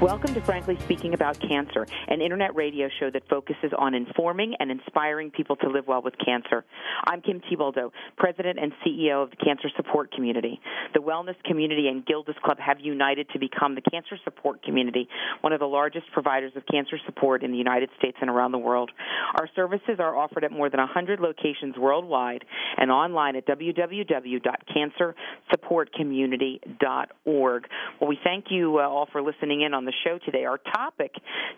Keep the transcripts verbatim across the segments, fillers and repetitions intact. Welcome to Frankly Speaking About Cancer, an internet radio show that focuses on informing and inspiring people to live well with cancer. I'm Kim Thiboldeaux, President and C E O of the Cancer Support Community. The Wellness Community and Gildas Club have united to become the Cancer Support Community, one of the largest providers of cancer support in the United States and around the world. Our services are offered at more than one hundred locations worldwide and online at w w w dot cancer support community dot org. Well, we thank you uh, all for listening in on the show today. Our topic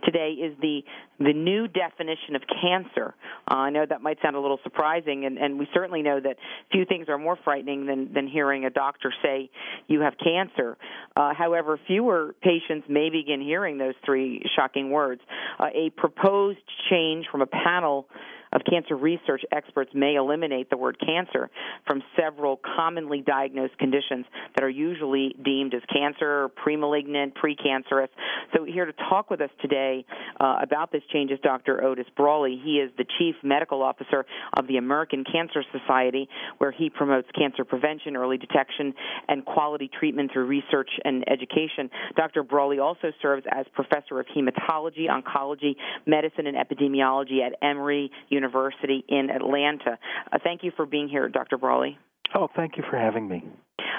today is the the new definition of cancer. Uh, I know that might sound a little surprising, and, and we certainly know that few things are more frightening than, than hearing a doctor say you have cancer. Uh, however, fewer patients may begin hearing those three shocking words. Uh, a proposed change from a panel of cancer research experts may eliminate the word cancer from several commonly diagnosed conditions that are usually deemed as cancer, premalignant, precancerous. So here to talk with us today uh, about this change is Doctor Otis Brawley. He is the Chief Medical Officer of the American Cancer Society, where he promotes cancer prevention, early detection, and quality treatment through research and education. Doctor Brawley also serves as Professor of Hematology, Oncology, Medicine, and Epidemiology at Emory University in Atlanta. Uh, thank you for being here, Doctor Brawley. Oh, thank you for having me.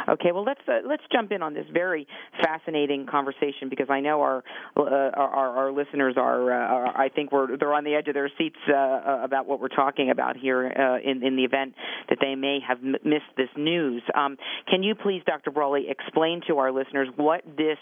Okay, well let's uh, let's jump in on this very fascinating conversation, because I know our uh, our, our listeners are, uh, are I think we're they're on the edge of their seats uh, about what we're talking about here uh, in in the event that they may have m- missed this news. Um, can you please, Doctor Brawley, explain to our listeners what this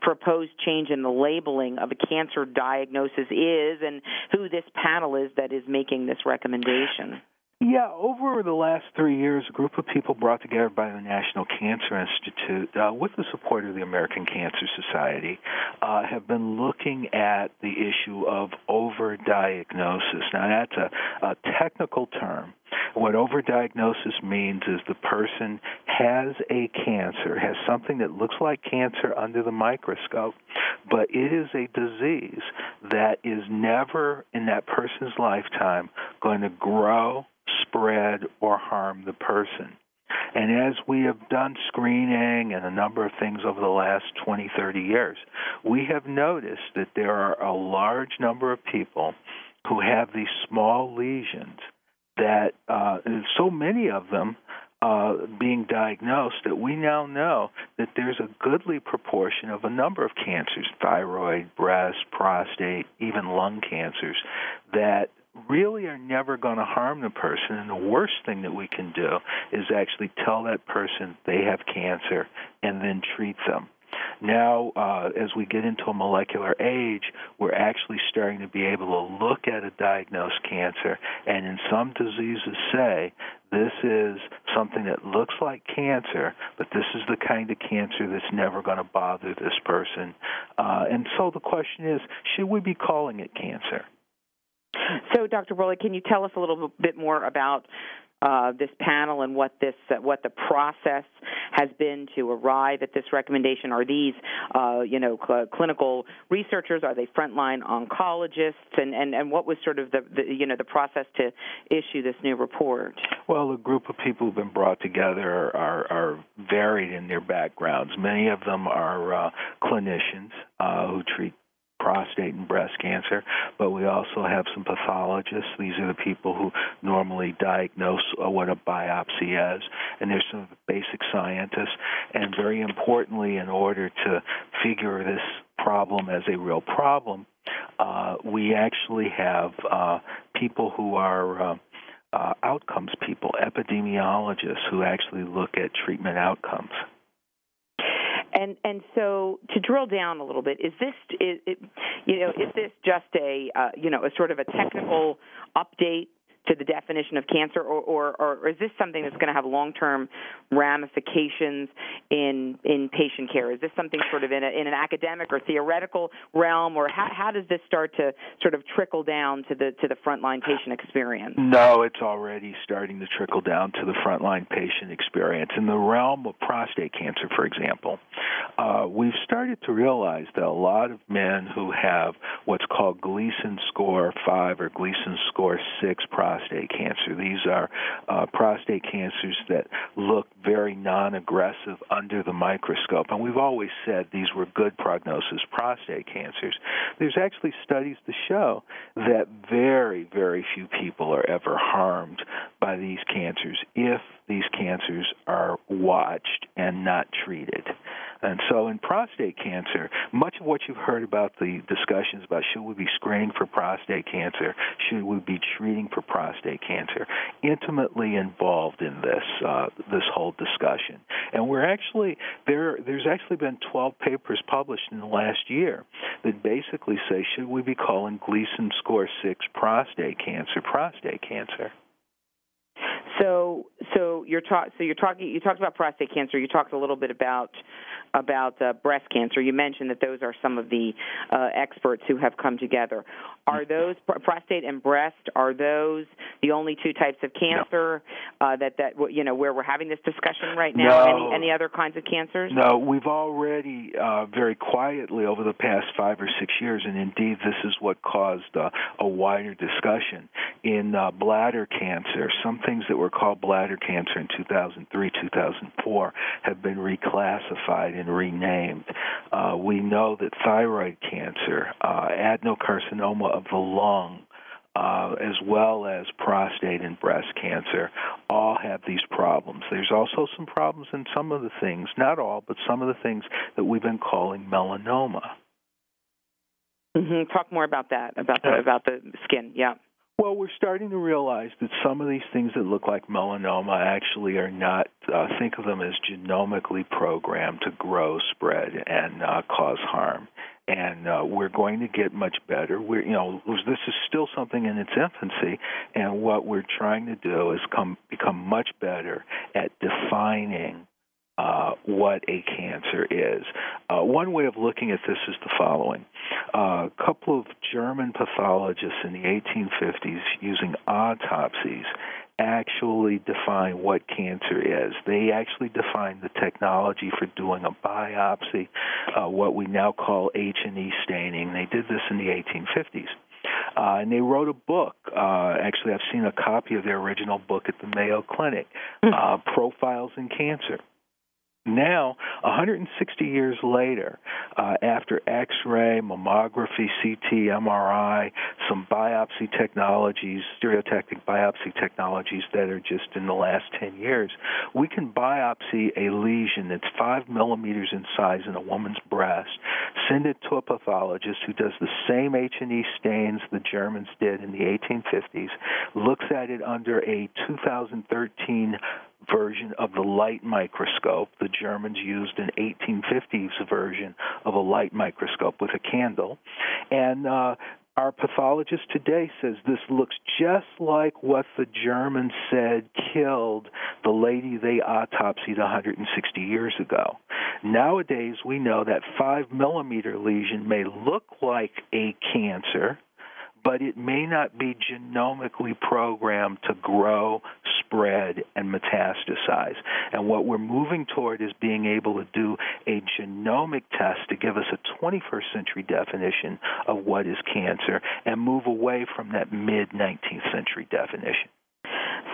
proposed change in the labeling of a cancer diagnosis is, and who this panel is that is making this recommendation? Yeah, over the last three years, a group of people brought together by the National Cancer Institute uh, with the support of the American Cancer Society uh, have been looking at the issue of overdiagnosis. Now, that's a, a technical term. What overdiagnosis means is the person has a cancer, has something that looks like cancer under the microscope, but it is a disease that is never in that person's lifetime going to grow, spread, or harm the person. And as we have done screening and a number of things over the last twenty, thirty years, we have noticed that there are a large number of people who have these small lesions that uh, so many of them uh, being diagnosed that we now know that there's a goodly proportion of a number of cancers, thyroid, breast, prostate, even lung cancers, that really are never going to harm the person. And the worst thing that we can do is actually tell that person they have cancer and then treat them. Now, uh, as we get into a molecular age, we're actually starting to be able to look at a diagnosed cancer and in some diseases say, this is something that looks like cancer, but this is the kind of cancer that's never going to bother this person. Uh, and so the question is, should we be calling it cancer? So, Doctor Brawley, can you tell us a little bit more about Uh, this panel and what this uh, what the process has been to arrive at this recommendation? Are these uh, you know cl- clinical researchers? Are they frontline oncologists? And, and, and what was sort of the, the you know the process to issue this new report? Well, the group of people who've been brought together are, are varied in their backgrounds. Many of them are uh, clinicians uh, who treat prostate and breast cancer, but we also have some pathologists. These are the people who normally diagnose what a biopsy is, and there's some basic scientists. And very importantly, in order to figure this problem as a real problem, uh, we actually have uh, people who are uh, uh, outcomes people, epidemiologists who actually look at treatment outcomes. And and so to drill down a little bit, is this is it, you know is this just a uh, you know a sort of a technical update to the definition of cancer, or, or, or is this something that's going to have long-term ramifications in in patient care? Is this something sort of in, a, in an academic or theoretical realm, or how, how does this start to sort of trickle down to the to the frontline patient experience? No, it's already starting to trickle down to the frontline patient experience. In the realm of prostate cancer, for example, uh, we've started to realize that a lot of men who have what's called Gleason score five or Gleason score six prostate prostate cancer. These are uh, prostate cancers that look very non-aggressive under the microscope. And we've always said these were good prognosis prostate cancers. There's actually studies to show that very, very few people are ever harmed by these cancers if these cancers are watched and not treated. And so in prostate cancer, much of what you've heard about the discussions about should we be screening for prostate cancer, should we be treating for prostate cancer, intimately involved in this uh, this whole discussion. And we're actually, there. there's actually been twelve papers published in the last year that basically say, should we be calling Gleason score six prostate cancer prostate cancer? So, so you're talk, so you're talking. You talked about prostate cancer. You talked a little bit about about uh, breast cancer. You mentioned that those are some of the uh, experts who have come together. Are those pr- prostate and breast? Are those the only two types of cancer no. uh, that that you know where we're having this discussion right now? No. Any, any other kinds of cancers? No, we've already uh, very quietly over the past five or six years, and indeed this is what caused uh, a wider discussion in uh, bladder cancer. Some things that were called bladder cancer in two thousand three, two thousand four have been reclassified and renamed. Uh, we know that thyroid cancer, uh, adenocarcinoma of the lung, Uh, as well as prostate and breast cancer, all have these problems. There's also some problems in some of the things, not all, but some of the things that we've been calling melanoma. Mm-hmm. Talk more about that, about the, about the skin, yeah. Well, we're starting to realize that some of these things that look like melanoma actually are not, uh, think of them as genomically programmed to grow, spread, and uh, cause harm. And uh, we're going to get much better. We're, you know, this is still something in its infancy, and what we're trying to do is come become much better at defining uh, what a cancer is. Uh, one way of looking at this is the following. Uh, a couple of German pathologists in the eighteen fifties using autopsies actually define what cancer is. They actually define the technology for doing a biopsy, uh, what we now call H and E staining. They did this in the eighteen fifties. Uh, and they wrote a book. Uh, actually, I've seen a copy of their original book at the Mayo Clinic, uh, Profiles in Cancer. Now, one hundred sixty years later, uh, after X-ray, mammography, C T, M R I, some biopsy technologies, stereotactic biopsy technologies that are just in the last ten years, we can biopsy a lesion that's five millimeters in size in a woman's breast, send it to a pathologist who does the same H and E stains the Germans did in the eighteen fifties, looks at it under a two thousand thirteen version of the light microscope. The Germans used an eighteen fifties version of a light microscope with a candle. And uh, our pathologist today says this looks just like what the Germans said killed the lady they autopsied one hundred sixty years ago. Nowadays, we know that five millimeter lesion may look like a cancer, but it may not be genomically programmed to grow, spread, and metastasize. And what we're moving toward is being able to do a genomic test to give us a twenty-first century definition of what is cancer and move away from that mid-nineteenth century definition.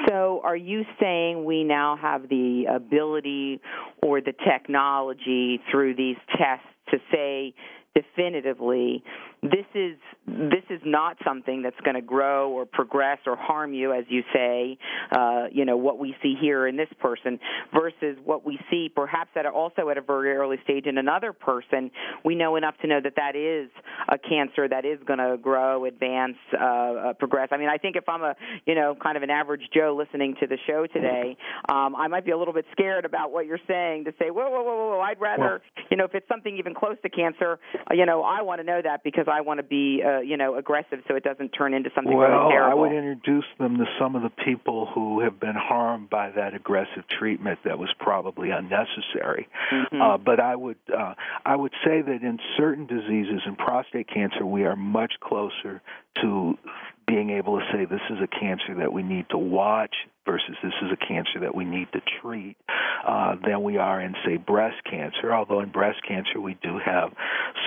So are you saying we now have the ability or the technology through these tests to say definitively, this is this is not something that's going to grow or progress or harm you, as you say, uh, you know, what we see here in this person versus what we see perhaps at a, also at a very early stage in another person. We know enough to know that that is a cancer that is going to grow, advance, uh, uh, progress. I mean, I think if I'm a, you know, kind of an average Joe listening to the show today, um, I might be a little bit scared about what you're saying to say, whoa, whoa, whoa, whoa, whoa. I'd rather, you know, if it's something even close to cancer, you know, I want to know that because I want to be, uh, you know, aggressive so it doesn't turn into something well, really terrible. Well, I would introduce them to some of the people who have been harmed by that aggressive treatment that was probably unnecessary. Mm-hmm. Uh, but I would, uh, I would say that in certain diseases, in prostate cancer, we are much closer to being able to say this is a cancer that we need to watch versus this is a cancer that we need to treat uh, than we are in, say, breast cancer, although in breast cancer we do have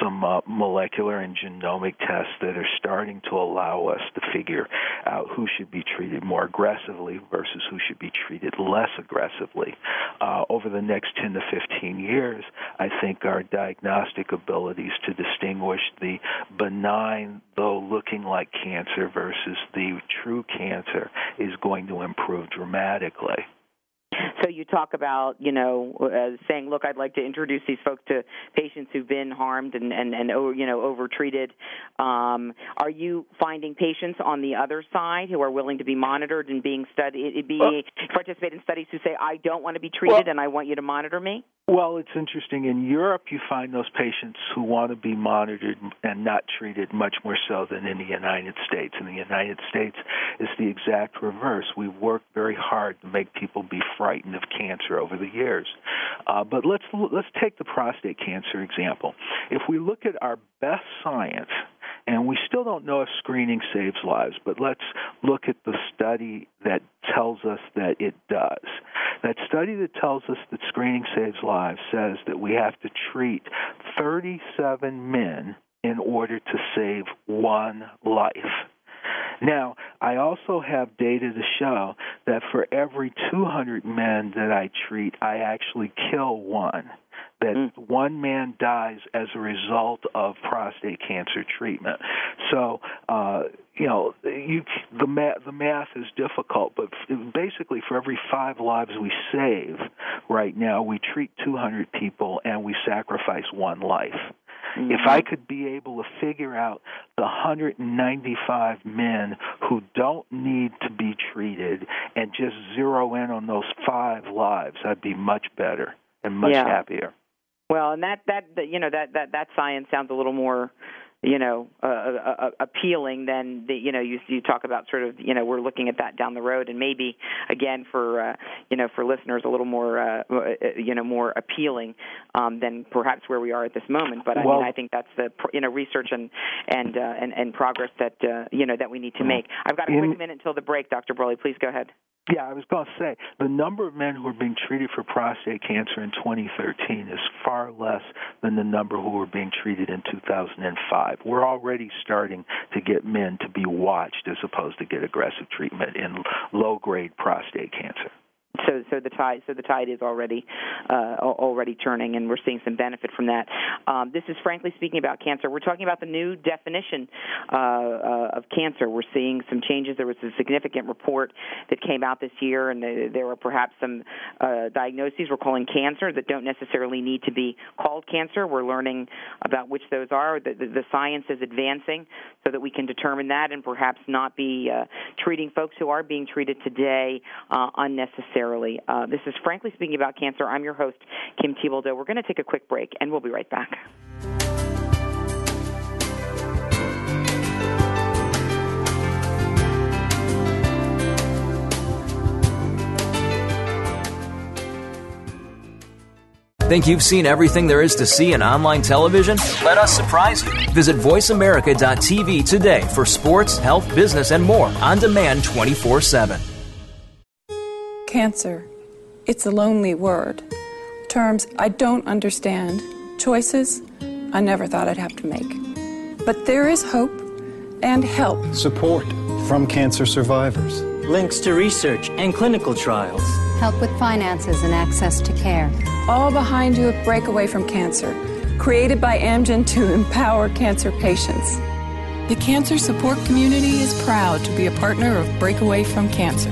some uh, molecular and genomic tests that are starting to allow us to figure out who should be treated more aggressively versus who should be treated less aggressively. Uh, over the next ten to fifteen years, I think our diagnostic abilities to distinguish the benign, though looking like cancer versus the true cancer is going to improve dramatically. So you talk about, you know, uh, saying, look, I'd like to introduce these folks to patients who've been harmed and, and, and you know, overtreated. Um, are you finding patients on the other side who are willing to be monitored and being studied, be well, participate in studies who say, I don't want to be treated well, and I want you to monitor me? Well, it's interesting. In Europe, you find those patients who want to be monitored and not treated much more so than in the United States. In the United States, it's the exact reverse. We've worked very hard to make people be frightened of cancer over the years. Uh, but let's let's take the prostate cancer example. If we look at our best science, and we still don't know if screening saves lives, but let's look at the study that tells us that it does. That study that tells us that screening saves lives says that we have to treat thirty-seven men in order to save one life. Now, I also have data to show that for every two hundred men that I treat, I actually kill one, that mm. one man dies as a result of prostate cancer treatment. So, uh, you know, you, the, ma- the math is difficult, but basically for every five lives we save right now, we treat two hundred people and we sacrifice one life. Mm-hmm. If I could be able to figure out the one hundred ninety-five men who don't need to be treated and just zero in on those five lives, I'd be much better and much yeah. happier. Well, and that, that you know that, that, that science sounds a little more, you know, uh, uh, appealing than the, you know, you, you talk about sort of, you know, we're looking at that down the road, and maybe again for uh, you know for listeners a little more uh, you know more appealing um, than perhaps where we are at this moment. But I well, mean, I think that's the you know research and and uh, and, and progress that uh, you know that we need to make. I've got a quick minute until the break, Doctor Brawley. Please go ahead. Yeah, I was going to say, the number of men who are being treated for prostate cancer in twenty thirteen is far less than the number who were being treated in two thousand five. We're already starting to get men to be watched as opposed to get aggressive treatment in low-grade prostate cancer. So, so the tide, so the tide is already, uh, already turning, and we're seeing some benefit from that. Um, this is Frankly Speaking About Cancer. We're talking about the new definition uh, uh, of cancer. We're seeing some changes. There was a significant report that came out this year, and the, there were perhaps some uh, diagnoses we're calling cancer that don't necessarily need to be called cancer. We're learning about which those are. The, the, the science is advancing so that we can determine that and perhaps not be uh, treating folks who are being treated today uh, unnecessarily. Uh, this is Frankly Speaking About Cancer. I'm your host, Kim Thiboldeaux. We're going to take a quick break, and we'll be right back. Think you've seen everything there is to see in online television? Let us surprise you. Visit voice america dot t v today for sports, health, business, and more on demand twenty-four seven. Cancer. It's a lonely word. Terms I don't understand. Choices I never thought I'd have to make. But there is hope and help. Support from cancer survivors. Links to research and clinical trials. Help with finances and access to care. All behind you at Breakaway from Cancer. created by Amgen to empower cancer patients. The Cancer Support Community is proud to be a partner of Breakaway from Cancer.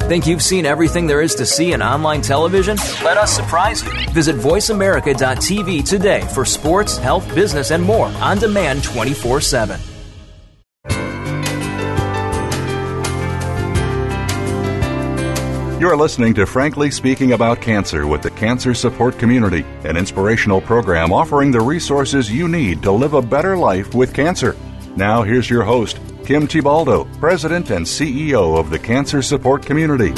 Think you've seen everything there is to see in online television? Let us surprise you. Visit voice america dot t v today for sports, health, business, and more on demand twenty-four seven. You're listening to Frankly Speaking About Cancer with the Cancer Support Community, an inspirational program offering the resources you need to live a better life with cancer. Now here's your host, Kim Thiboldeaux, President and C E O of the Cancer Support Community.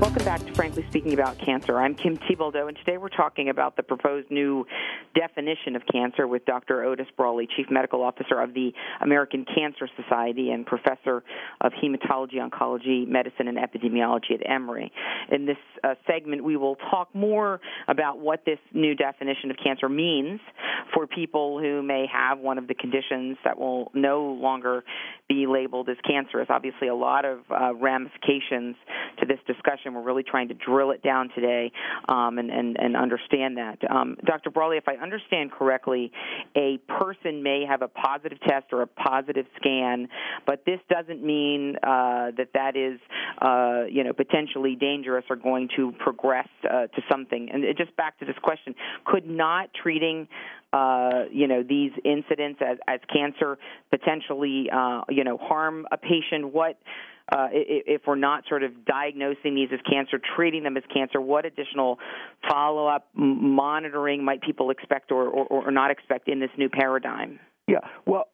Welcome back to Frankly Speaking About Cancer. I'm Kim Thiboldeaux, and today we're talking about the proposed new definition of cancer with Doctor Otis Brawley, Chief Medical Officer of the American Cancer Society and Professor of Hematology, Oncology, Medicine, and Epidemiology at Emory. In this uh, segment, we will talk more about what this new definition of cancer means for people who may have one of the conditions that will no longer be labeled as cancerous. Obviously, a lot of uh, ramifications to this discussion. We're really trying to drill it down today um, and, and, and understand that. Um, Doctor Brawley, if I understand correctly, a person may have a positive test or a positive scan, but this doesn't mean uh, that that is, uh, you know, potentially dangerous or going to progress uh, to something. And just back to this question, could not treating Uh, you know, these incidents as, as cancer potentially, uh, you know, harm a patient? What, uh, if we're not sort of diagnosing these as cancer, treating them as cancer, what additional follow-up monitoring might people expect or, or, or not expect in this new paradigm? Yeah, well,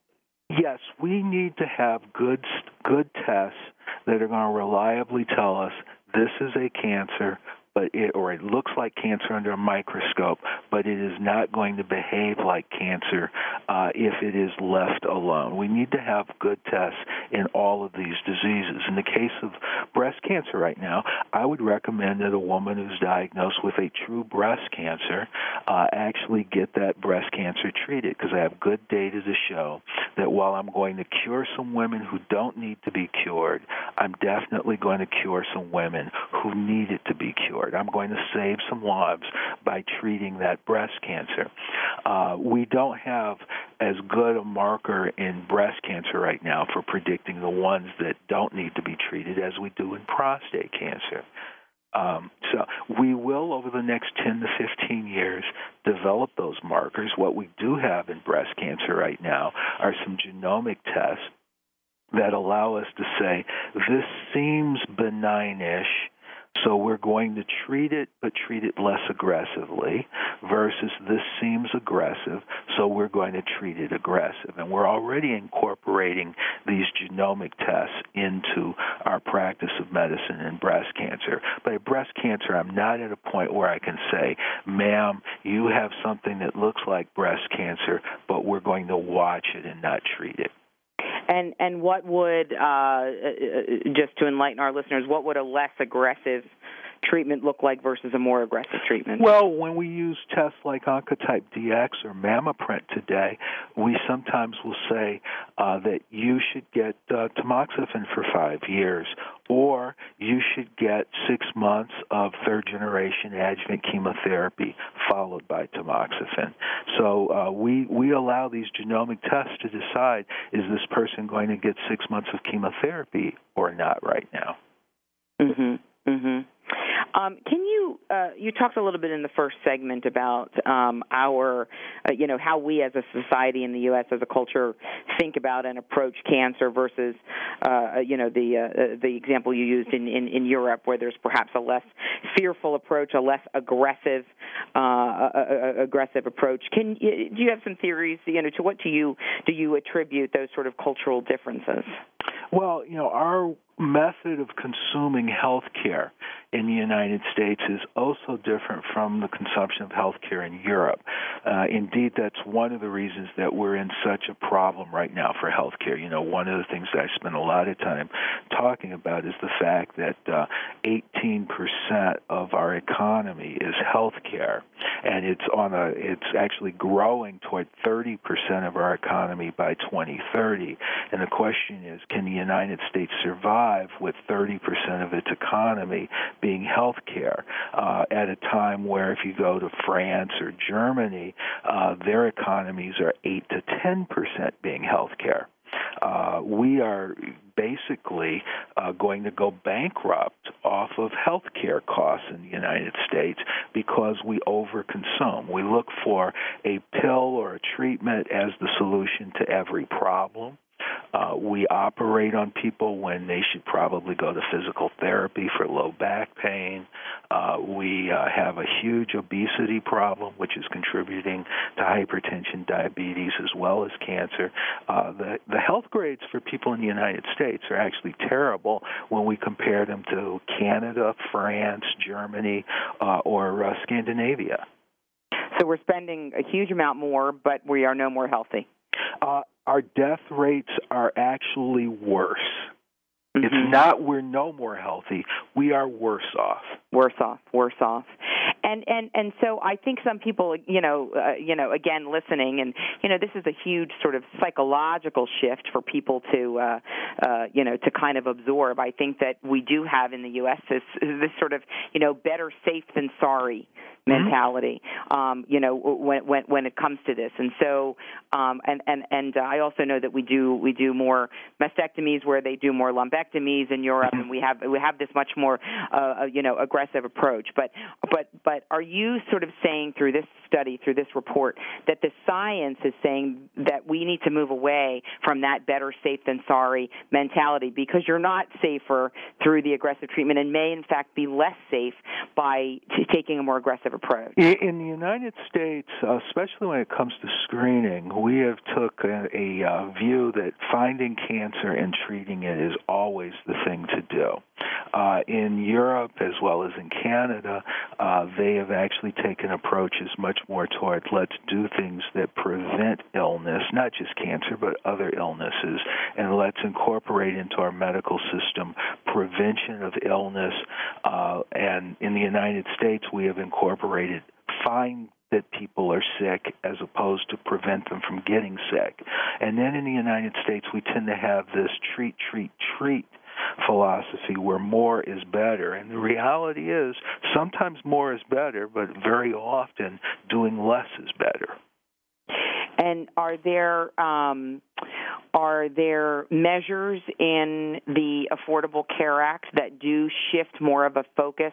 yes, we need to have good, good tests that are going to reliably tell us this is a cancer, but it, or it looks like cancer under a microscope, but it is not going to behave like cancer uh, if it is left alone. We need to have good tests in all of these diseases. In the case of breast cancer right now, I would recommend that a woman who's diagnosed with a true breast cancer uh, actually get that breast cancer treated, because I have good data to show that while I'm going to cure some women who don't need to be cured, I'm definitely going to cure some women who need it to be cured. I'm going to save some lives by treating that breast cancer. Uh, we don't have as good a marker in breast cancer right now for predicting the ones that don't need to be treated as we do in prostate cancer. Um, so we will, over the next ten to fifteen years, develop those markers. What we do have in breast cancer right now are some genomic tests that allow us to say, this seems benign-ish, so we're going to treat it, but treat it less aggressively, versus this seems aggressive, so we're going to treat it aggressive. And we're already incorporating these genomic tests into our practice of medicine in breast cancer. But in breast cancer, I'm not at a point where I can say, ma'am, you have something that looks like breast cancer, but we're going to watch it and not treat it. And and what would, uh, just to enlighten our listeners, what would a less aggressive treatment look like versus a more aggressive treatment? Well, when we use tests like Oncotype D X or MammaPrint today, we sometimes will say uh, that you should get uh, tamoxifen for five years, or you should get six months of third-generation adjuvant chemotherapy followed by tamoxifen. So uh, we, we allow these genomic tests to decide, is this person going to get six months of chemotherapy or not right now? Mm-hmm, mm-hmm. Um, can you, uh, you talked a little bit in the first segment about um, our, uh, you know, how we as a society in the U S as a culture think about and approach cancer versus, uh, you know, the uh, the example you used in, in, in Europe, where there's perhaps a less fearful approach, a less aggressive uh, a, a, a aggressive approach. Can you, do you have some theories, you know, to what do you do you attribute those sort of cultural differences? Well, you know, our method of consuming health care in the United States is also different from the consumption of healthcare in Europe. Uh, indeed, that's one of the reasons that we're in such a problem right now for healthcare. You know, one of the things that I spend a lot of time talking about is the fact that uh, eighteen percent of our economy is healthcare, and it's on a it's actually growing toward thirty percent of our economy by twenty thirty. And the question is, can the United States survive with thirty percent of its economy being healthcare uh, at a time where if you go to France or Germany, uh, their economies are eight to ten percent being healthcare? Uh, we are basically uh, going to go bankrupt off of healthcare costs in the United States because we overconsume. We look for a pill or a treatment as the solution to every problem. Uh, we operate on people when they should probably go to physical therapy for low back pain. Uh, we uh, have a huge obesity problem, which is contributing to hypertension, diabetes, as well as cancer. Uh, the, the health grades for people in the United States are actually terrible when we compare them to Canada, France, Germany, uh, or uh, Scandinavia. So we're spending a huge amount more, but we are no more healthy. Uh, Our death rates are actually worse. Mm-hmm. It's not we're no more healthy. We are worse off. Worse off. Worse off. And and and so I think some people, you know, uh, you know, again listening, and you know, this is a huge sort of psychological shift for people to, uh, uh, you know, to kind of absorb. I think that we do have in the U S this this sort of, you know, better safe than sorry mentality, um, you know, when, when when it comes to this. And so, um, and and and uh, I also know that we do we do more mastectomies where they do more lumpectomies in Europe, and we have we have this much more, uh, you know, aggressive approach. But but but are you sort of saying through this study, through this report, that the science is saying that we need to move away from that better safe than sorry mentality, because you're not safer through the aggressive treatment, and may in fact be less safe by t- taking a more aggressive approach? In the United States, especially when it comes to screening, we have took a, a uh, view that finding cancer and treating it is always the thing to do. Uh, in Europe, as well as in Canada, uh, they have actually taken approaches much more toward let's do things that prevent illness, not just cancer, but other illnesses, and let's incorporate into our medical system prevention of illness. Uh, and in the United States, we have incorporated find that people are sick as opposed to prevent them from getting sick. And then in the United States, we tend to have this treat, treat, treat philosophy where more is better. And the reality is sometimes more is better, but very often doing less is better. And are there um, are there measures in the Affordable Care Act that do shift more of a focus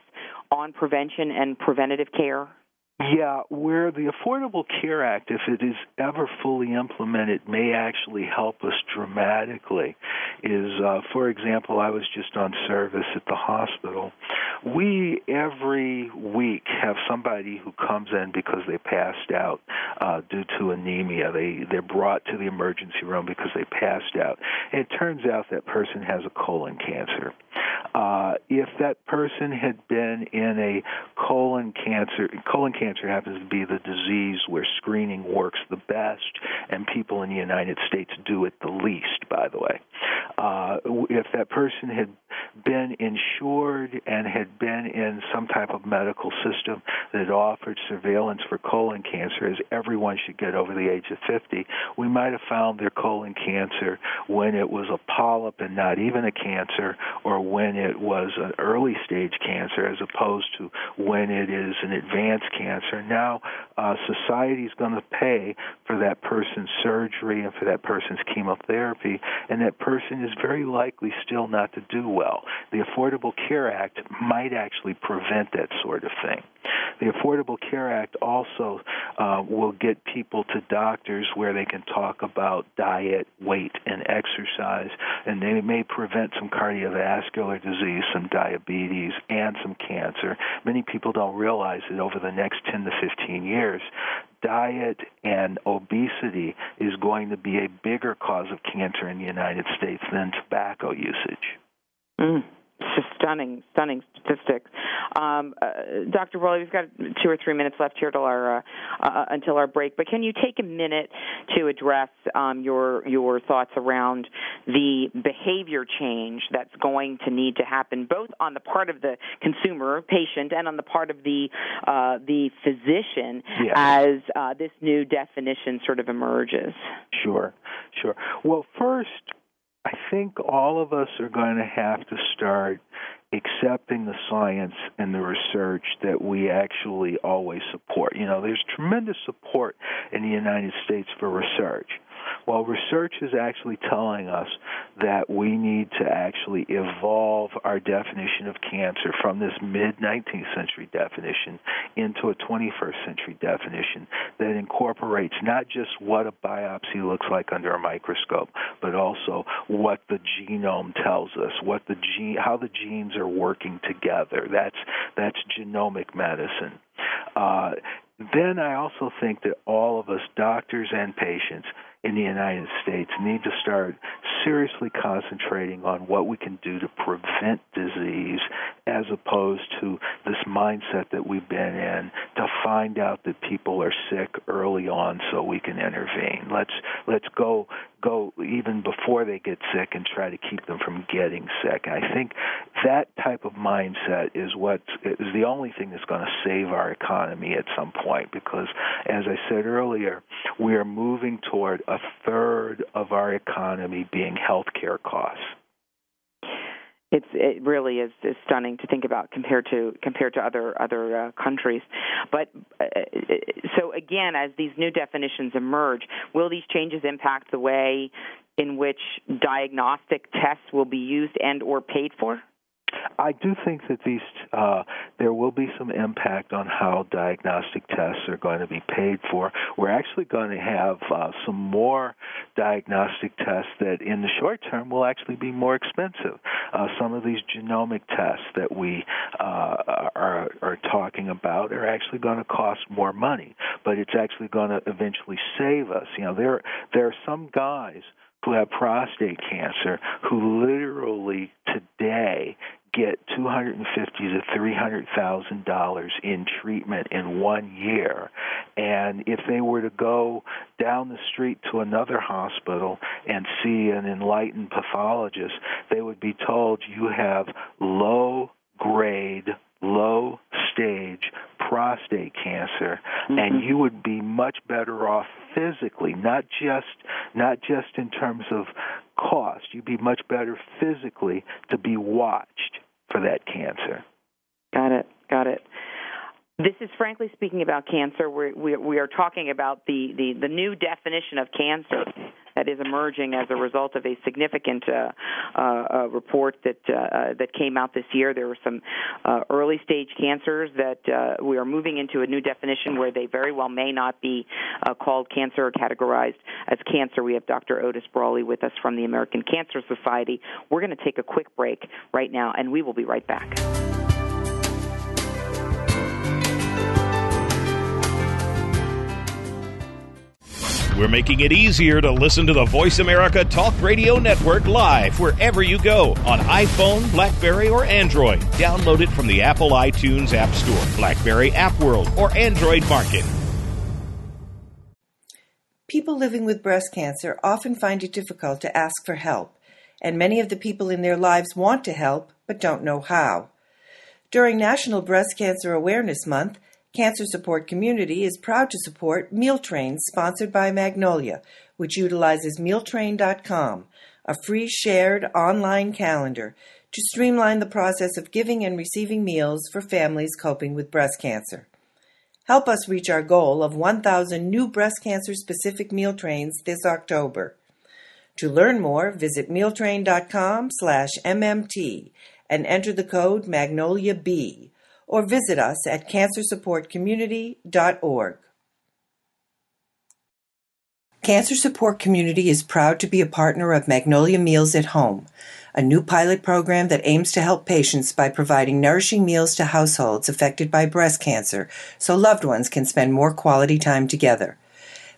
on prevention and preventative care? Yeah, where the Affordable Care Act, if it is ever fully implemented, may actually help us dramatically is, uh, for example, I was just on service at the hospital. We, every week, have somebody who comes in because they passed out uh, due to anemia. They, they're brought to the emergency room because they passed out. And it turns out that person has a colon cancer. Uh, if that person had been in a colon cancer, colon cancer happens to be the disease where screening works the best, and people in the United States do it the least, by the way. Uh, if that person had been insured and had been in some type of medical system that offered surveillance for colon cancer, as everyone should get over the age of fifty, we might have found their colon cancer when it was a polyp and not even a cancer, or when it was an early-stage cancer as opposed to when it is an advanced cancer. Now uh, society is going to pay for that person's surgery and for that person's chemotherapy, and that person is very likely still not to do well. The Affordable Care Act might actually prevent that sort of thing. The Affordable Care Act also uh, will get people to doctors where they can talk about diet, weight, and exercise, and they may prevent some cardiovascular disease, some diabetes, and some cancer. Many people don't realize that over the next ten to fifteen years, diet and obesity is going to be a bigger cause of cancer in the United States than tobacco usage. Mm. just stunning, stunning statistics. Um, uh, Doctor Brawley, we've got two or three minutes left here till our uh, uh, until our break, but can you take a minute to address um, your your thoughts around the behavior change that's going to need to happen, both on the part of the consumer, patient, and on the part of the uh, the physician yeah. as uh, this new definition sort of emerges? Sure, sure. Well, first, I think all of us are going to have to start accepting the science and the research that we actually always support. You know, there's tremendous support in the United States for research. Well, research is actually telling us that we need to actually evolve our definition of cancer from this mid-nineteenth century definition into a twenty-first century definition that incorporates not just what a biopsy looks like under a microscope, but also what the genome tells us, what the gene, how the genes are working together. That's that's genomic medicine. Uh, then I also think that all of us, doctors and patients in the United States, need to start seriously concentrating on what we can do to prevent disease as opposed to this mindset that we've been in to find out that people are sick early on so we can intervene. Let's let's go go even before they get sick and try to keep them from getting sick. And I think that type of mindset is what is the only thing that's going to save our economy at some point, because, as I said earlier, we are moving toward a third of our economy being healthcare costs. It's, it really is, is stunning to think about compared to compared to other other uh, countries. But uh, so again, as these new definitions emerge, will these changes impact the way in which diagnostic tests will be used and or paid for? I do think that these uh, there will be some impact on how diagnostic tests are going to be paid for. We're actually going to have uh, some more diagnostic tests that in the short term will actually be more expensive. Uh, some of these genomic tests that we uh, are, are talking about are actually going to cost more money, but it's actually going to eventually save us. You know, there there are some guys who have prostate cancer who literally today get two hundred fifty thousand to three hundred thousand dollars in treatment in one year. And if they were to go down the street to another hospital and see an enlightened pathologist, they would be told you have low-grade, low-stage prostate cancer, mm-hmm. and you would be much better off physically, not just not just in terms of cost. You'd be much better physically to be watched for that cancer. Got it. Got it. This is Frankly Speaking About Cancer. We're, we we are talking about the, the, the new definition of cancer that is emerging as a result of a significant uh, uh, report that uh, that came out this year. There were some uh, early stage cancers that uh, we are moving into a new definition where they very well may not be uh, called cancer or categorized as cancer. We have Doctor Otis Brawley with us from the American Cancer Society. We're going to take a quick break right now, and we will be right back. We're making it easier to listen to the Voice America Talk Radio Network live wherever you go on iPhone, BlackBerry, or Android. Download it from the Apple iTunes App Store, BlackBerry App World, or Android Market. People living with breast cancer often find it difficult to ask for help, and many of the people in their lives want to help but don't know how. During National Breast Cancer Awareness Month, Cancer Support Community is proud to support Meal Trains, sponsored by Magnolia, which utilizes meal train dot com, a free shared online calendar, to streamline the process of giving and receiving meals for families coping with breast cancer. Help us reach our goal of one thousand new breast cancer-specific meal trains this October. To learn more, visit meal train dot com slash M M T and enter the code Magnolia B. or visit us at cancer support community dot org. Cancer Support Community is proud to be a partner of Magnolia Meals at Home, a new pilot program that aims to help patients by providing nourishing meals to households affected by breast cancer so loved ones can spend more quality time together.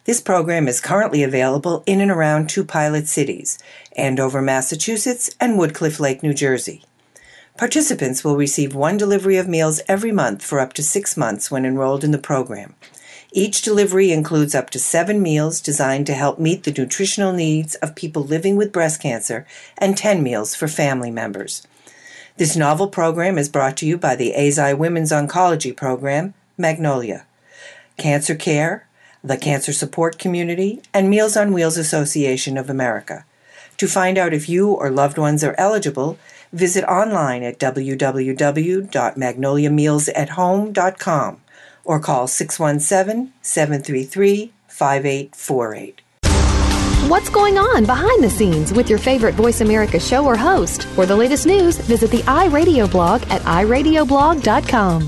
This program is currently available in and around two pilot cities, Andover, Massachusetts, and Woodcliff Lake, New Jersey. Participants will receive one delivery of meals every month for up to six months when enrolled in the program. Each delivery includes up to seven meals designed to help meet the nutritional needs of people living with breast cancer and ten meals for family members. This novel program is brought to you by the Eisai Women's Oncology Program, Magnolia, Cancer Care, the Cancer Support Community, and Meals on Wheels Association of America. To find out if you or loved ones are eligible, visit online at w w w dot magnolia meals at home dot com or call six one seven, seven three three, five eight four eight. What's going on behind the scenes with your favorite Voice America show or host? For the latest news, visit the iRadio blog at i radio blog dot com.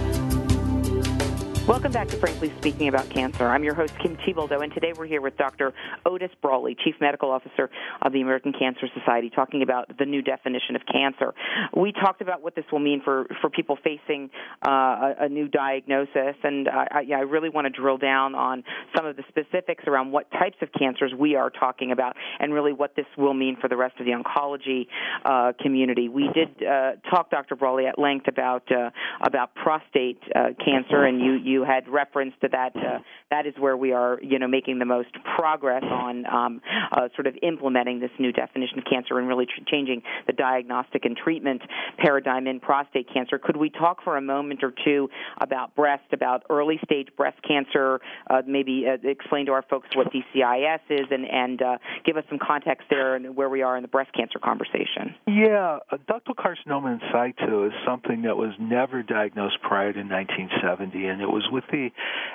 Welcome back to Frankly Speaking About Cancer. I'm your host, Kim Thiboldeaux, and today we're here with Doctor Otis Brawley, Chief Medical Officer of the American Cancer Society, talking about the new definition of cancer. We talked about what this will mean for, for people facing uh, a, a new diagnosis, and I, I, yeah, I really want to drill down on some of the specifics around what types of cancers we are talking about and really what this will mean for the rest of the oncology uh, community. We did uh, talk, Doctor Brawley, at length about uh, about prostate uh, cancer, and you, you You had reference to that. Uh, that is where we are, you know, making the most progress on um, uh, sort of implementing this new definition of cancer and really tr- changing the diagnostic and treatment paradigm in prostate cancer. Could we talk for a moment or two about breast, about early-stage breast cancer, uh, maybe uh, explain to our folks what D C I S is and, and uh, give us some context there and where we are in the breast cancer conversation? Yeah, ductal carcinoma in situ is something that was never diagnosed prior to nineteen seventy, and it was with the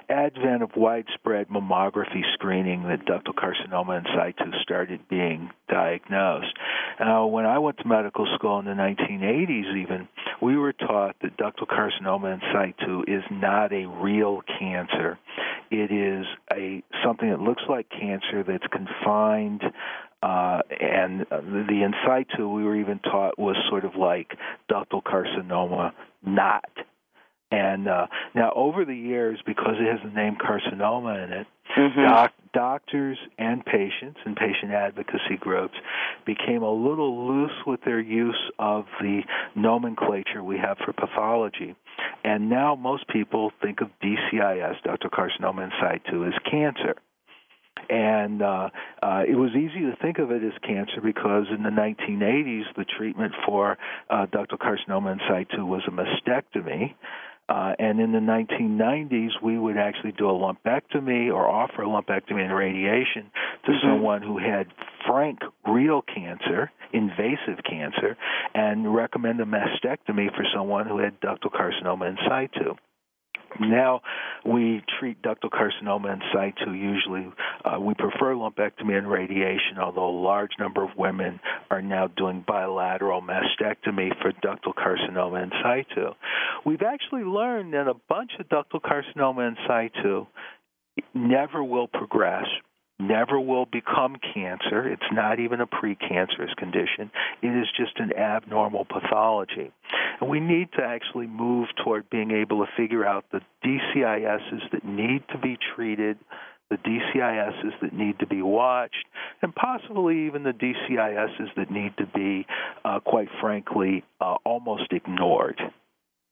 advent of widespread mammography screening that ductal carcinoma in situ started being diagnosed. Now, when I went to medical school in the nineteen eighties even, we were taught that ductal carcinoma in situ is not a real cancer. It is a something that looks like cancer that's confined, uh, and the in situ we were even taught was sort of like ductal carcinoma not. And uh, now over the years, because it has the name carcinoma in it, mm-hmm. doc- doctors and patients and patient advocacy groups became a little loose with their use of the nomenclature we have for pathology. And now most people think of D C I S, ductal carcinoma in situ, as cancer. And uh, uh, it was easy to think of it as cancer because in the nineteen eighties, the treatment for uh, ductal carcinoma in situ was a mastectomy. Uh, and in the nineteen nineties, we would actually do a lumpectomy or offer a lumpectomy and radiation to mm-hmm. someone who had frank, real cancer, invasive cancer, and recommend a mastectomy for someone who had ductal carcinoma in situ. Now we treat ductal carcinoma in situ usually. Uh, we prefer lumpectomy and radiation, although a large number of women are now doing bilateral mastectomy for ductal carcinoma in situ. We've actually learned that a bunch of ductal carcinoma in situ never will progress, never will become cancer. It's not even a precancerous condition. It is just an abnormal pathology. And we need to actually move toward being able to figure out the D C I Ss that need to be treated, the D C I Ss that need to be watched, and possibly even the D C I Ss that need to be, uh, quite frankly, uh, almost ignored.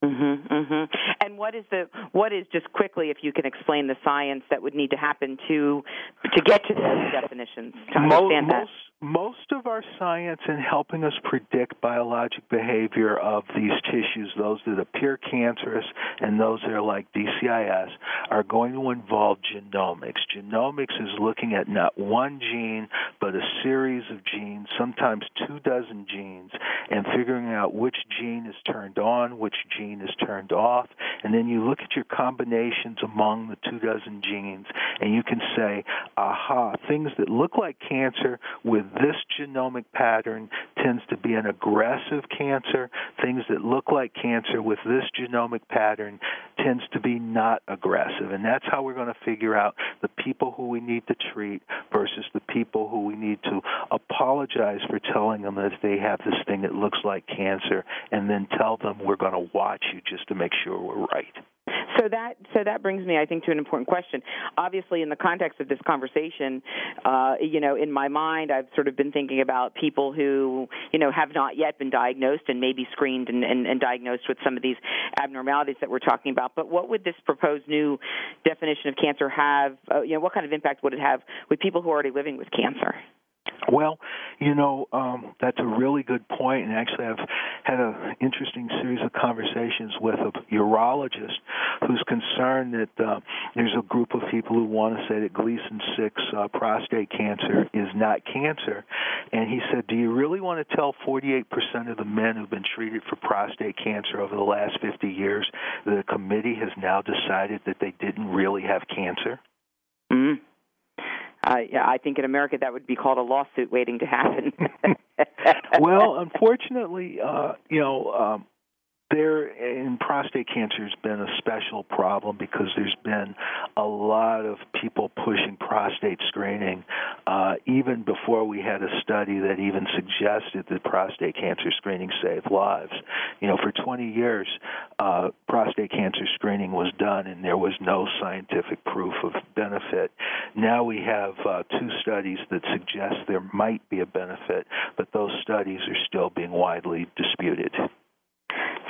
Mm-hmm, mm-hmm. And what is the what is just quickly, if you can explain the science that would need to happen to to get to those definitions? To understand most, that. Most, most of our science in helping us predict biologic behavior of these tissues, those that appear cancerous and those that are like D C I S, are going to involve genomics. Genomics is looking at not one gene, but a series of genes, sometimes two dozen genes, and figuring out which gene is turned on, which gene gene is turned off, and then you look at your combinations among the two dozen genes, and you can say, aha, things that look like cancer with this genomic pattern tends to be an aggressive cancer. Things that look like cancer with this genomic pattern tends to be not aggressive. And that's how we're going to figure out the people who we need to treat versus the people who we need to apologize for telling them that they have this thing that looks like cancer, and then tell them we're going to watch you just to make sure we're right. So that so that brings me, I think, to an important question. Obviously, in the context of this conversation, uh, you know, in my mind, I've sort of been thinking about people who, you know, have not yet been diagnosed and maybe screened and, and, and diagnosed with some of these abnormalities that we're talking about. But what would this proposed new definition of cancer have? Uh, you know, what kind of impact would it have with people who are already living with cancer? Well, you know, um, that's a really good point, and actually I've had an interesting series of conversations with a urologist who's concerned that uh, there's a group of people who want to say that Gleason six uh, prostate cancer is not cancer. And he said, do you really want to tell forty-eight percent of the men who've been treated for prostate cancer over the last fifty years that a committee has now decided that they didn't really have cancer? Mm-hmm. Uh, yeah, I think in America that would be called a lawsuit waiting to happen. Well, unfortunately, uh, you know, um, there in prostate cancer has been a special problem because there's been a lot of people pushing prostate screening uh, even before we had a study that even suggested that prostate cancer screening saved lives. You know, for twenty years, uh, prostate cancer screening was done and there was no scientific proof of benefit. Now we have uh, two studies that suggest there might be a benefit, but those studies are still being widely disputed.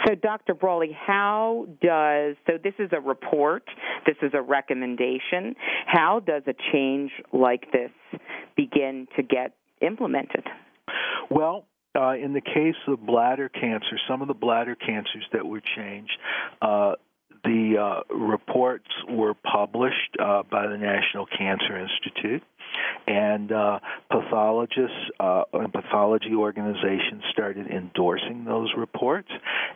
So, Doctor Brawley, how does, so this is a report, this is a recommendation, how does a change like this begin to get implemented? Well, uh, in the case of bladder cancer, some of the bladder cancers that were changed, uh, the uh, reports were published uh, by the National Cancer Institute. And uh, pathologists uh, and pathology organizations started endorsing those reports,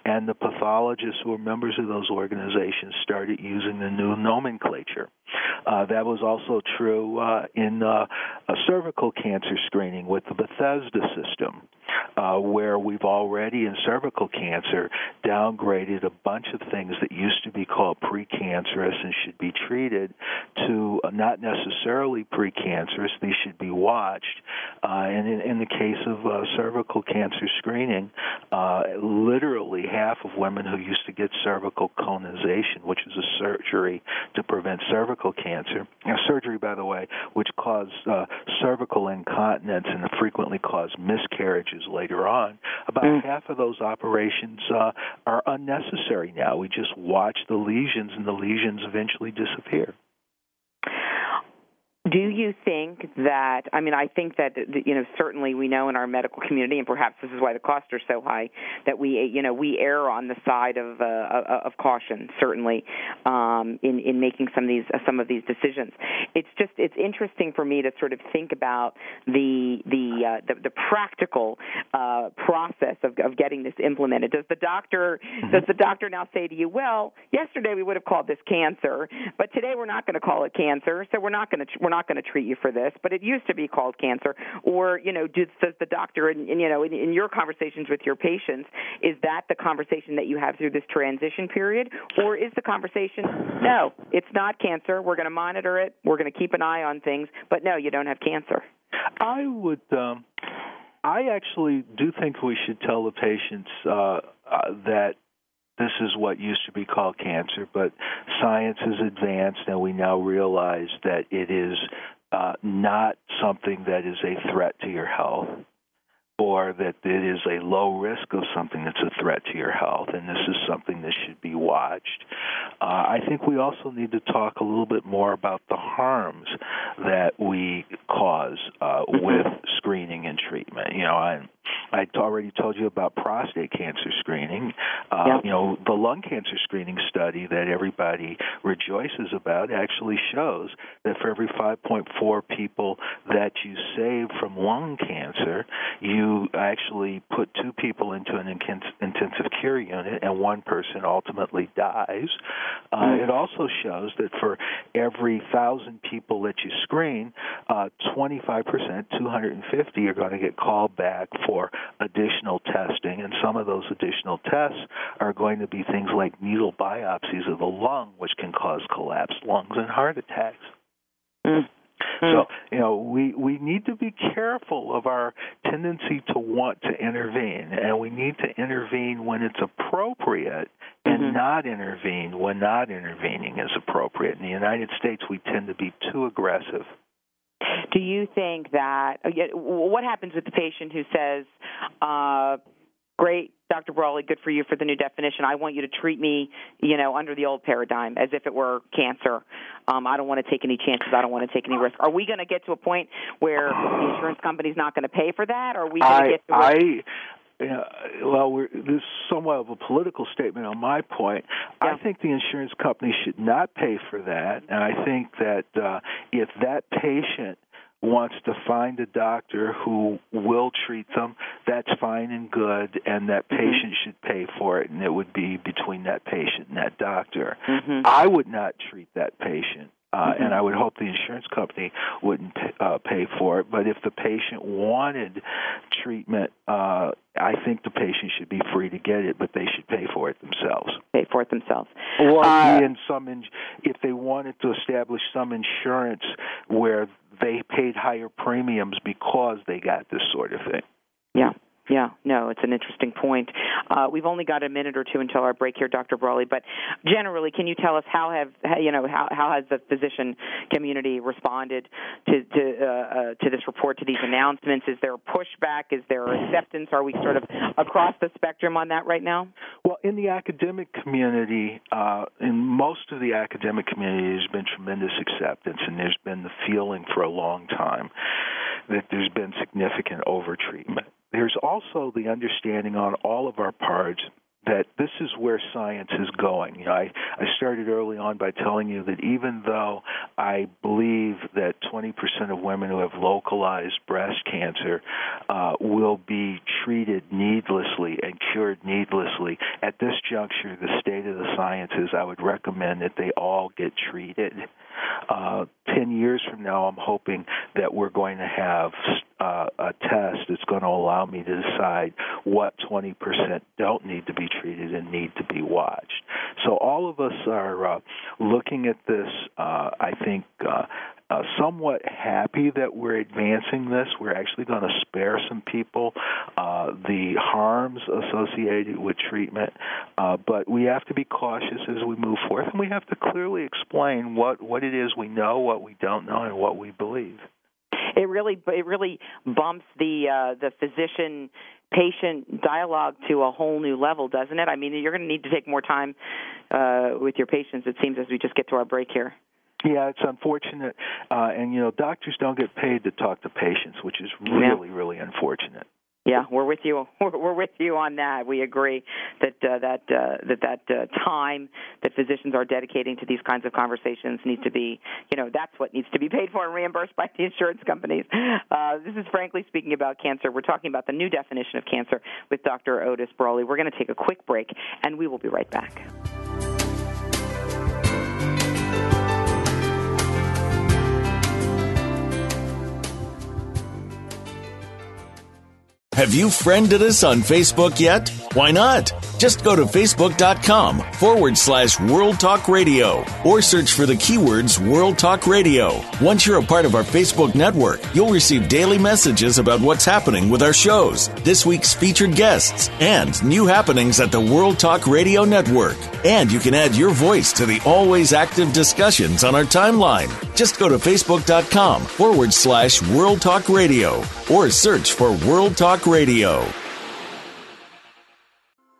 and the pathologists who were members of those organizations started using the new nomenclature. Uh, that was also true uh, in uh, a cervical cancer screening with the Bethesda system, uh, where we've already in cervical cancer downgraded a bunch of things that used to be called precancerous and should be treated to not necessarily precancerous. These should be watched. Uh, and in, in the case of uh, cervical cancer screening, uh, literally half of women who used to get cervical colonization, which is a surgery to prevent cervical cancer, now, surgery, by the way, which caused uh, cervical incontinence and frequently caused miscarriages later on, about mm. half of those operations uh, are unnecessary now. We just watch the lesions, and the lesions eventually disappear. Do you think that, I mean, I think that, you know, certainly we know in our medical community, and perhaps this is why the costs are so high, that we, you know, we err on the side of uh, of caution, certainly, um, in, in making some of these some of these decisions. It's just, it's interesting for me to sort of think about the the uh, the, the practical uh, process of, of getting this implemented. Does the doctor mm-hmm. does the doctor now say to you, well, yesterday we would have called this cancer, but today we're not going to call it cancer, so we're not going to we're not Not going to treat you for this, but it used to be called cancer. Or, you know, does the doctor, and you know, in, in your conversations with your patients, is that the conversation that you have through this transition period, or is the conversation, no, it's not cancer. We're going to monitor it. We're going to keep an eye on things, but no, you don't have cancer. I would. Um, I actually do think we should tell the patients uh, uh, that. This is what used to be called cancer, but science has advanced, and we now realize that it is uh, not something that is a threat to your health, or that it is a low risk of something that's a threat to your health, and this is something that should be watched. Uh, I think we also need to talk a little bit more about the harms that we cause uh, with screening and treatment. You know, I, I already told you about prostate cancer screening. Uh, yep. You know, the lung cancer screening study that everybody rejoices about actually shows that for every five point four people that you save from lung cancer, you actually put two people into an intensive care unit and one person ultimately dies. Uh, mm-hmm. It also shows that for every one thousand people that you screen, uh, twenty-five percent, two hundred fifty, are going to get called back for additional testing, and some of those additional tests are going to be things like needle biopsies of the lung, which can cause collapsed lungs and heart attacks. Mm. So, you know, we, we need to be careful of our tendency to want to intervene, and we need to intervene when it's appropriate and mm-hmm. not intervene when not intervening is appropriate. In the United States, we tend to be too aggressive. Do you think that, what happens with the patient who says, uh, great, Doctor Brawley, good for you for the new definition. I want you to treat me, you know, under the old paradigm as if it were cancer. Um, I don't want to take any chances. I don't want to take any risk. Are we going to get to a point where the insurance company's not going to pay for that? Or are we going to get to a I, Yeah, well, we're, this is somewhat of a political statement on my point. Yeah. I think the insurance company should not pay for that, and I think that uh, if that patient wants to find a doctor who will treat them, that's fine and good, and that patient mm-hmm. should pay for it, and it would be between that patient and that doctor. Mm-hmm. I would not treat that patient. Uh, mm-hmm. And I would hope the insurance company wouldn't uh, pay for it. But if the patient wanted treatment, uh, I think the patient should be free to get it, but they should pay for it themselves. Pay for it themselves. Or uh, in some in- if they wanted to establish some insurance where they paid higher premiums because they got this sort of thing. Yeah. Yeah, no, it's an interesting point. Uh, we've only got a minute or two until our break here, Doctor Brawley. But generally, can you tell us how have you know how, how has the physician community responded to to, uh, uh, to this report, to these announcements? Is there pushback? Is there acceptance? Are we sort of across the spectrum on that right now? Well, in the academic community, uh, in most of the academic community, there's been tremendous acceptance, and there's been the feeling for a long time that there's been significant overtreatment. There's also the understanding on all of our parts that this is where science is going. You know, I, I started early on by telling you that even though I believe that twenty percent of women who have localized breast cancer uh, will be treated needlessly and cured needlessly, at this juncture, the state of the science is I would recommend that they all get treated. Uh, ten years from now, I'm hoping that we're going to have uh, a test that's going to allow me to decide what twenty percent don't need to be treated and need to be watched. So all of us are uh, looking at this, uh, I think, uh, Uh, somewhat happy that we're advancing this. We're actually going to spare some people uh, the harms associated with treatment, uh, but we have to be cautious as we move forth, and we have to clearly explain what, what it is we know, what we don't know, and what we believe. It really, it really bumps the uh, the physician patient dialogue to a whole new level, doesn't it? I mean, you're going to need to take more time uh, with your patients, it seems, as we just get to our break here. Yeah, it's unfortunate, uh, and, you know, doctors don't get paid to talk to patients, which is really, yeah. really unfortunate. Yeah, we're with you. We're with you on that. We agree that uh, that uh, that that uh, time that physicians are dedicating to these kinds of conversations needs to be, you know, that's what needs to be paid for and reimbursed by the insurance companies. Uh, this is Frankly Speaking About Cancer. We're talking about the new definition of cancer with Doctor Otis Brawley. We're going to take a quick break, and we will be right back. Have you friended us on Facebook yet? Why not? Just go to facebook.com forward slash World Talk Radio or search for the keywords World Talk Radio. Once you're a part of our Facebook network, you'll receive daily messages about what's happening with our shows, this week's featured guests, and new happenings at the World Talk Radio Network. And you can add your voice to the always active discussions on our timeline. Just go to facebook.com forward slash World Talk Radio or search for World Talk Radio.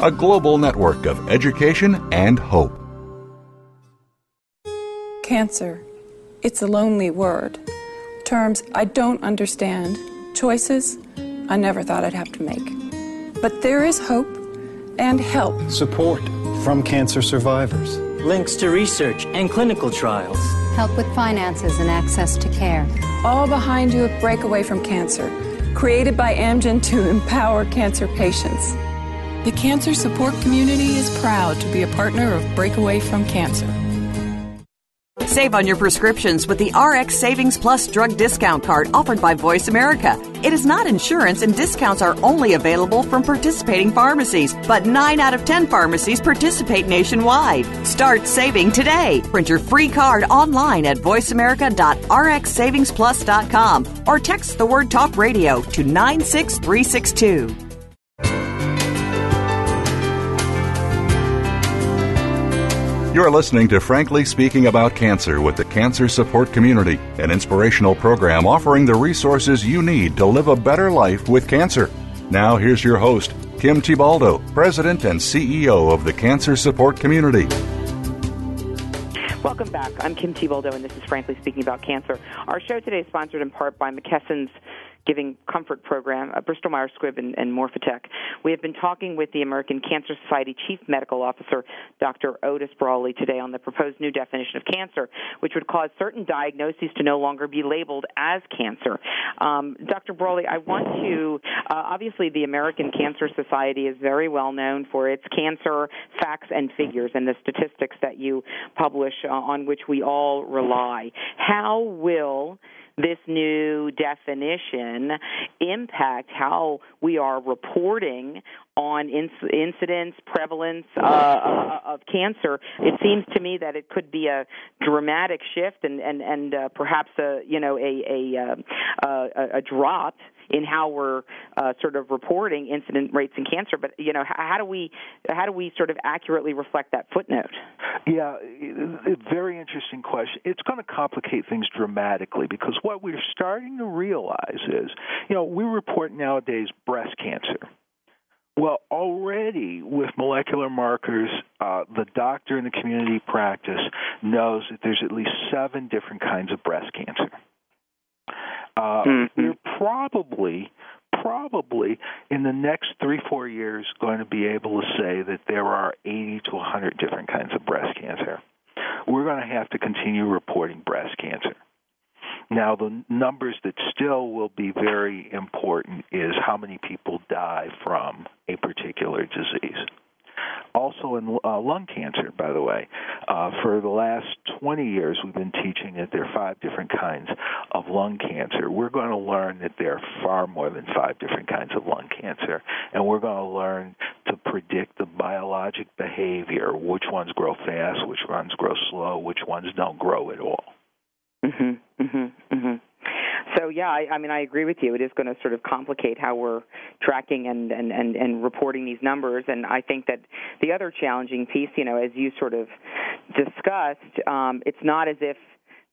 a global network of education and hope. Cancer. It's a lonely word. Terms I don't understand. Choices I never thought I'd have to make. But there is hope and help. Support from cancer survivors. Links to research and clinical trials. Help with finances and access to care. All behind you at Breakaway from Cancer, created by Amgen to empower cancer patients. The Cancer Support Community is proud to be a partner of Breakaway from Cancer. Save on your prescriptions with the R X Savings Plus drug discount card offered by Voice America. It is not insurance, and discounts are only available from participating pharmacies, but nine out of ten pharmacies participate nationwide. Start saving today. Print your free card online at voice america dot r x savings plus dot com or text the word Talk Radio to nine six three six two. You're listening to Frankly Speaking About Cancer with the Cancer Support Community, an inspirational program offering the resources you need to live a better life with cancer. Now here's your host, Kim Thiboldeaux, President and C E O of the Cancer Support Community. Welcome back. I'm Kim Thiboldeaux, and this is Frankly Speaking About Cancer. Our show today is sponsored in part by McKesson's Giving Comfort Program, uh, Bristol-Myers Squibb, and, and Morphotech. We have been talking with the American Cancer Society Chief Medical Officer, Doctor Otis Brawley, today on the proposed new definition of cancer, which would cause certain diagnoses to no longer be labeled as cancer. Um, Doctor Brawley, I want to, uh, obviously the American Cancer Society is very well known for its cancer facts and figures and the statistics that you publish uh, on which we all rely. How will this new definition impact how we are reporting on inc- incidence, prevalence uh, of cancer? It seems to me that it could be a dramatic shift and and and uh, perhaps a you know a a, a, a drop in how we're uh, sort of reporting incident rates in cancer. But you know, how do we how do we sort of accurately reflect that footnote? Yeah, it's a very interesting question. It's going to complicate things dramatically because what we're starting to realize is, you know, we report nowadays breast cancer. Well, already with molecular markers, uh, the doctor in the community practice knows that there's at least seven different kinds of breast cancer. Uh, mm-hmm. We're probably, probably in the next three, four years going to be able to say that there are eighty to one hundred different kinds of breast cancer. We're going to have to continue reporting breast cancer. Now, the numbers that still will be very important is how many people die from a particular disease. Also in uh, lung cancer, by the way, uh, for the last twenty years we've been teaching that there are five different kinds of lung cancer. We're going to learn that there are far more than five different kinds of lung cancer, and we're going to learn to predict the biologic behavior, which ones grow fast, which ones grow slow, which ones don't grow at all. Mm-hmm, mm-hmm, mm-hmm. So, yeah, I, I mean, I agree with you. It is going to sort of complicate how we're tracking and, and, and, and reporting these numbers. And I think that the other challenging piece, you know, as you sort of discussed, um, it's not as if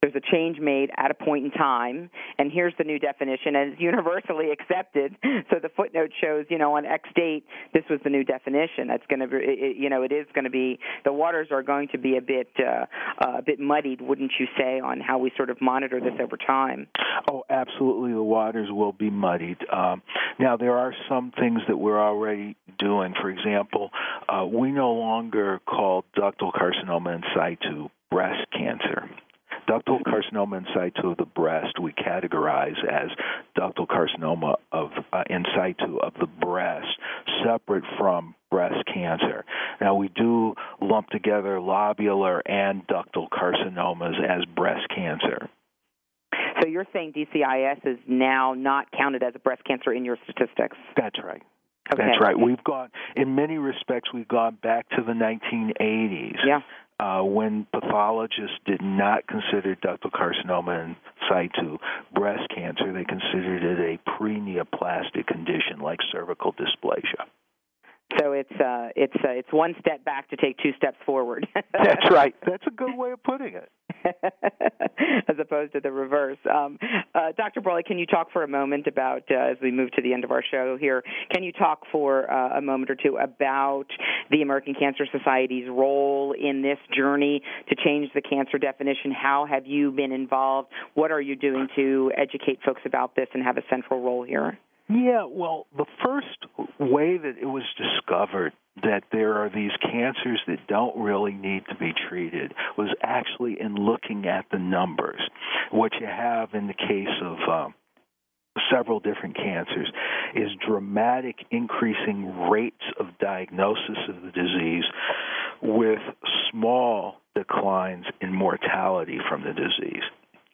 there's a change made at a point in time, and here's the new definition, and it's universally accepted. So the footnote shows, you know, on X date, this was the new definition. That's going to be, it, you know, it is going to be, the waters are going to be a bit, uh, a bit muddied, wouldn't you say, on how we sort of monitor this over time? Oh, absolutely, the waters will be muddied. Um, now, there are some things that we're already doing. For example, uh, we no longer call ductal carcinoma in situ breast cancer. ductal carcinoma in situ of the breast we categorize as ductal carcinoma of uh, in situ of the breast, separate from breast cancer. Now, we do lump together lobular and ductal carcinomas as breast cancer. So you're saying D C I S is now not counted as a breast cancer in your statistics? That's right. Okay. That's right. We've gone, in many respects, we've gone back to the nineteen eighties yeah. uh, when pathologists did not consider ductal carcinoma in situ breast cancer. They considered it a pre-neoplastic condition like cervical dysplasia. So it's uh, it's uh, it's one step back to take two steps forward. That's right. That's a good way of putting it. As opposed to the reverse. Um, uh, Doctor Brawley, can you talk for a moment about, uh, as we move to the end of our show here, can you talk for uh, a moment or two about the American Cancer Society's role in this journey to change the cancer definition? How have you been involved? What are you doing to educate folks about this and have a central role here? Yeah, well, the first way that it was discovered that there are these cancers that don't really need to be treated was actually in looking at the numbers. What you have in the case of um, several different cancers is dramatic increasing rates of diagnosis of the disease with small declines in mortality from the disease.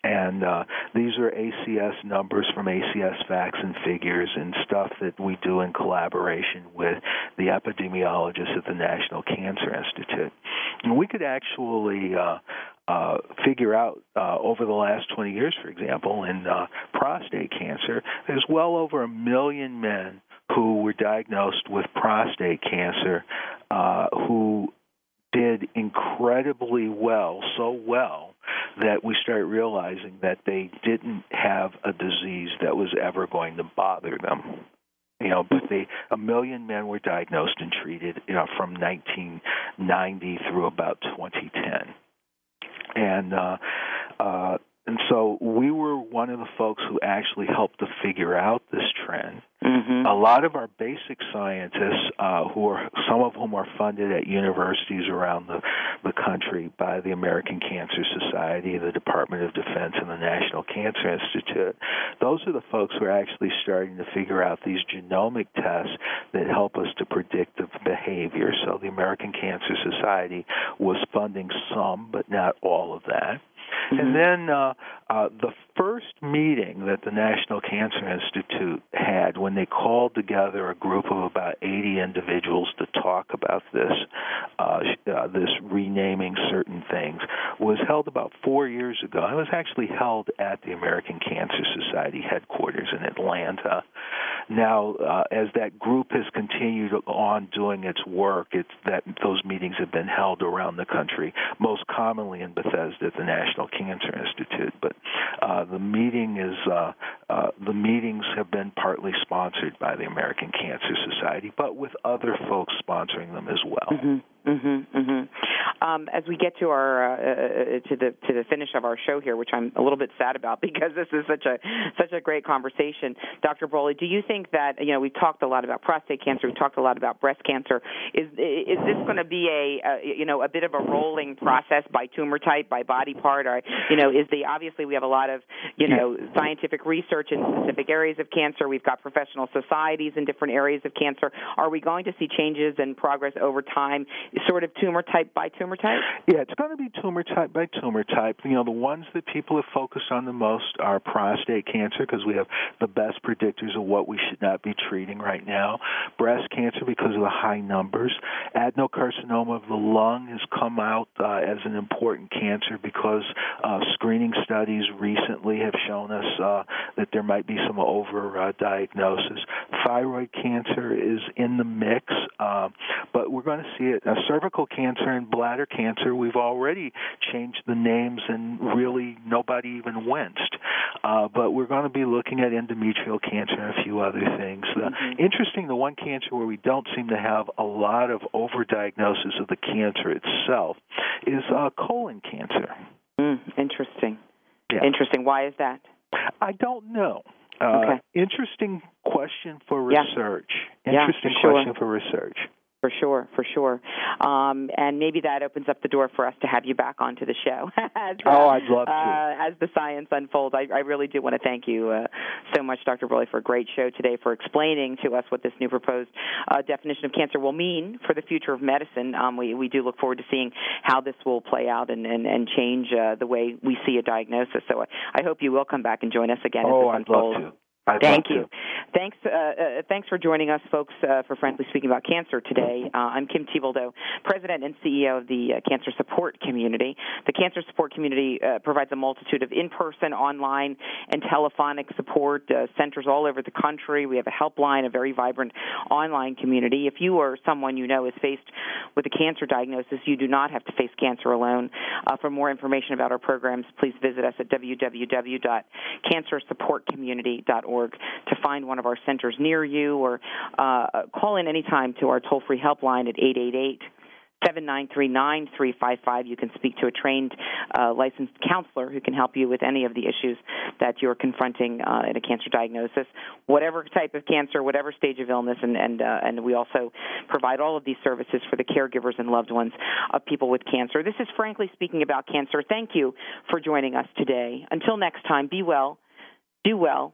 And uh, these are A C S numbers from A C S facts and figures and stuff that we do in collaboration with the epidemiologists at the National Cancer Institute. And we could actually uh, uh, figure out uh, over the last twenty years, for example, in uh, prostate cancer, there's well over a million men who were diagnosed with prostate cancer uh, who did incredibly well, so well, that we started realizing that they didn't have a disease that was ever going to bother them. You know, but they, a million men were diagnosed and treated, you know, from nineteen ninety through about twenty ten. And uh, uh, and so we were one of the folks who actually helped to figure out this trend. Mm-hmm. A lot of our basic scientists, uh, who are some of whom are funded at universities around the, the country by the American Cancer Society, the Department of Defense, and the National Cancer Institute, those are the folks who are actually starting to figure out these genomic tests that help us to predict the behavior. So the American Cancer Society was funding some, but not all of that. Mm-hmm. And then uh, uh, the first meeting that the National Cancer Institute had when they called together a group of about eighty individuals to talk about this, uh, uh, this renaming certain things, was held about four years ago. It was actually held at the American Cancer Society headquarters in Atlanta. Now, uh, as that group has continued on doing its work, it's that those meetings have been held around the country, most commonly in Bethesda at the National Cancer Institute. But uh, the meeting is uh, uh, the meetings have been partly sponsored by the American Cancer Society, but with other folks sponsoring them as well. Mm-hmm. Mm-hmm, mm-hmm. Um, as we get to our uh, uh, to the to the finish of our show here, which I'm a little bit sad about because this is such a such a great conversation, Doctor Brawley, do you think that, you know, we've talked a lot about prostate cancer, we've talked a lot about breast cancer. Is is this going to be a, a you know a bit of a rolling process by tumor type, by body part, or you know is the obviously we have a lot of you know scientific research in specific areas of cancer. We've got professional societies in different areas of cancer. Are we going to see changes and progress over time? Sort of tumor type by tumor type? Yeah, it's going to be tumor type by tumor type. You know, the ones that people have focused on the most are prostate cancer because we have the best predictors of what we should not be treating right now. Breast cancer because of the high numbers. Adenocarcinoma of the lung has come out uh, as an important cancer because uh, screening studies recently have shown us uh, that there might be some over-diagnosis. Uh, Thyroid cancer is in the mix, uh, but we're going to see it. Now, cervical cancer and bladder cancer, we've already changed the names and really nobody even winced. Uh, but we're going to be looking at endometrial cancer and a few other things. Uh, mm-hmm. Interesting, the one cancer where we don't seem to have a lot of overdiagnosis of the cancer itself is uh, colon cancer. Mm, interesting. Yeah. Interesting. Why is that? I don't know. Uh, okay. Interesting question for research. Yeah. Interesting yeah, for sure. question for research. For sure, for sure. Um, and maybe that opens up the door for us to have you back onto the show. as, oh, I'd love to. Uh, as the science unfolds, I, I really do want to thank you uh, so much, Doctor Brawley, for a great show today, for explaining to us what this new proposed uh, definition of cancer will mean for the future of medicine. Um, we, we do look forward to seeing how this will play out and, and, and change uh, the way we see a diagnosis. So I, I hope you will come back and join us again oh, as this unfolds. I'd love to. Thank you. Thanks uh, uh, Thanks for joining us, folks, uh, for Frankly Speaking About Cancer today. Uh, I'm Kim Thiboldeaux, President and C E O of the uh, Cancer Support Community. The Cancer Support Community uh, provides a multitude of in-person, online, and telephonic support uh, centers all over the country. We have a helpline, a very vibrant online community. If you or someone you know is faced with a cancer diagnosis, you do not have to face cancer alone. Uh, for more information about our programs, please visit us at w w w dot cancer support community dot org. to find one of our centers near you, or uh, call in anytime to our toll-free helpline at eight eight eight, seven nine three, nine three five five. You can speak to a trained uh, licensed counselor who can help you with any of the issues that you're confronting uh, in a cancer diagnosis, whatever type of cancer, whatever stage of illness, and and, uh, and we also provide all of these services for the caregivers and loved ones of people with cancer. This is Frankly Speaking About Cancer. Thank you for joining us today. Until next time, be well, do well,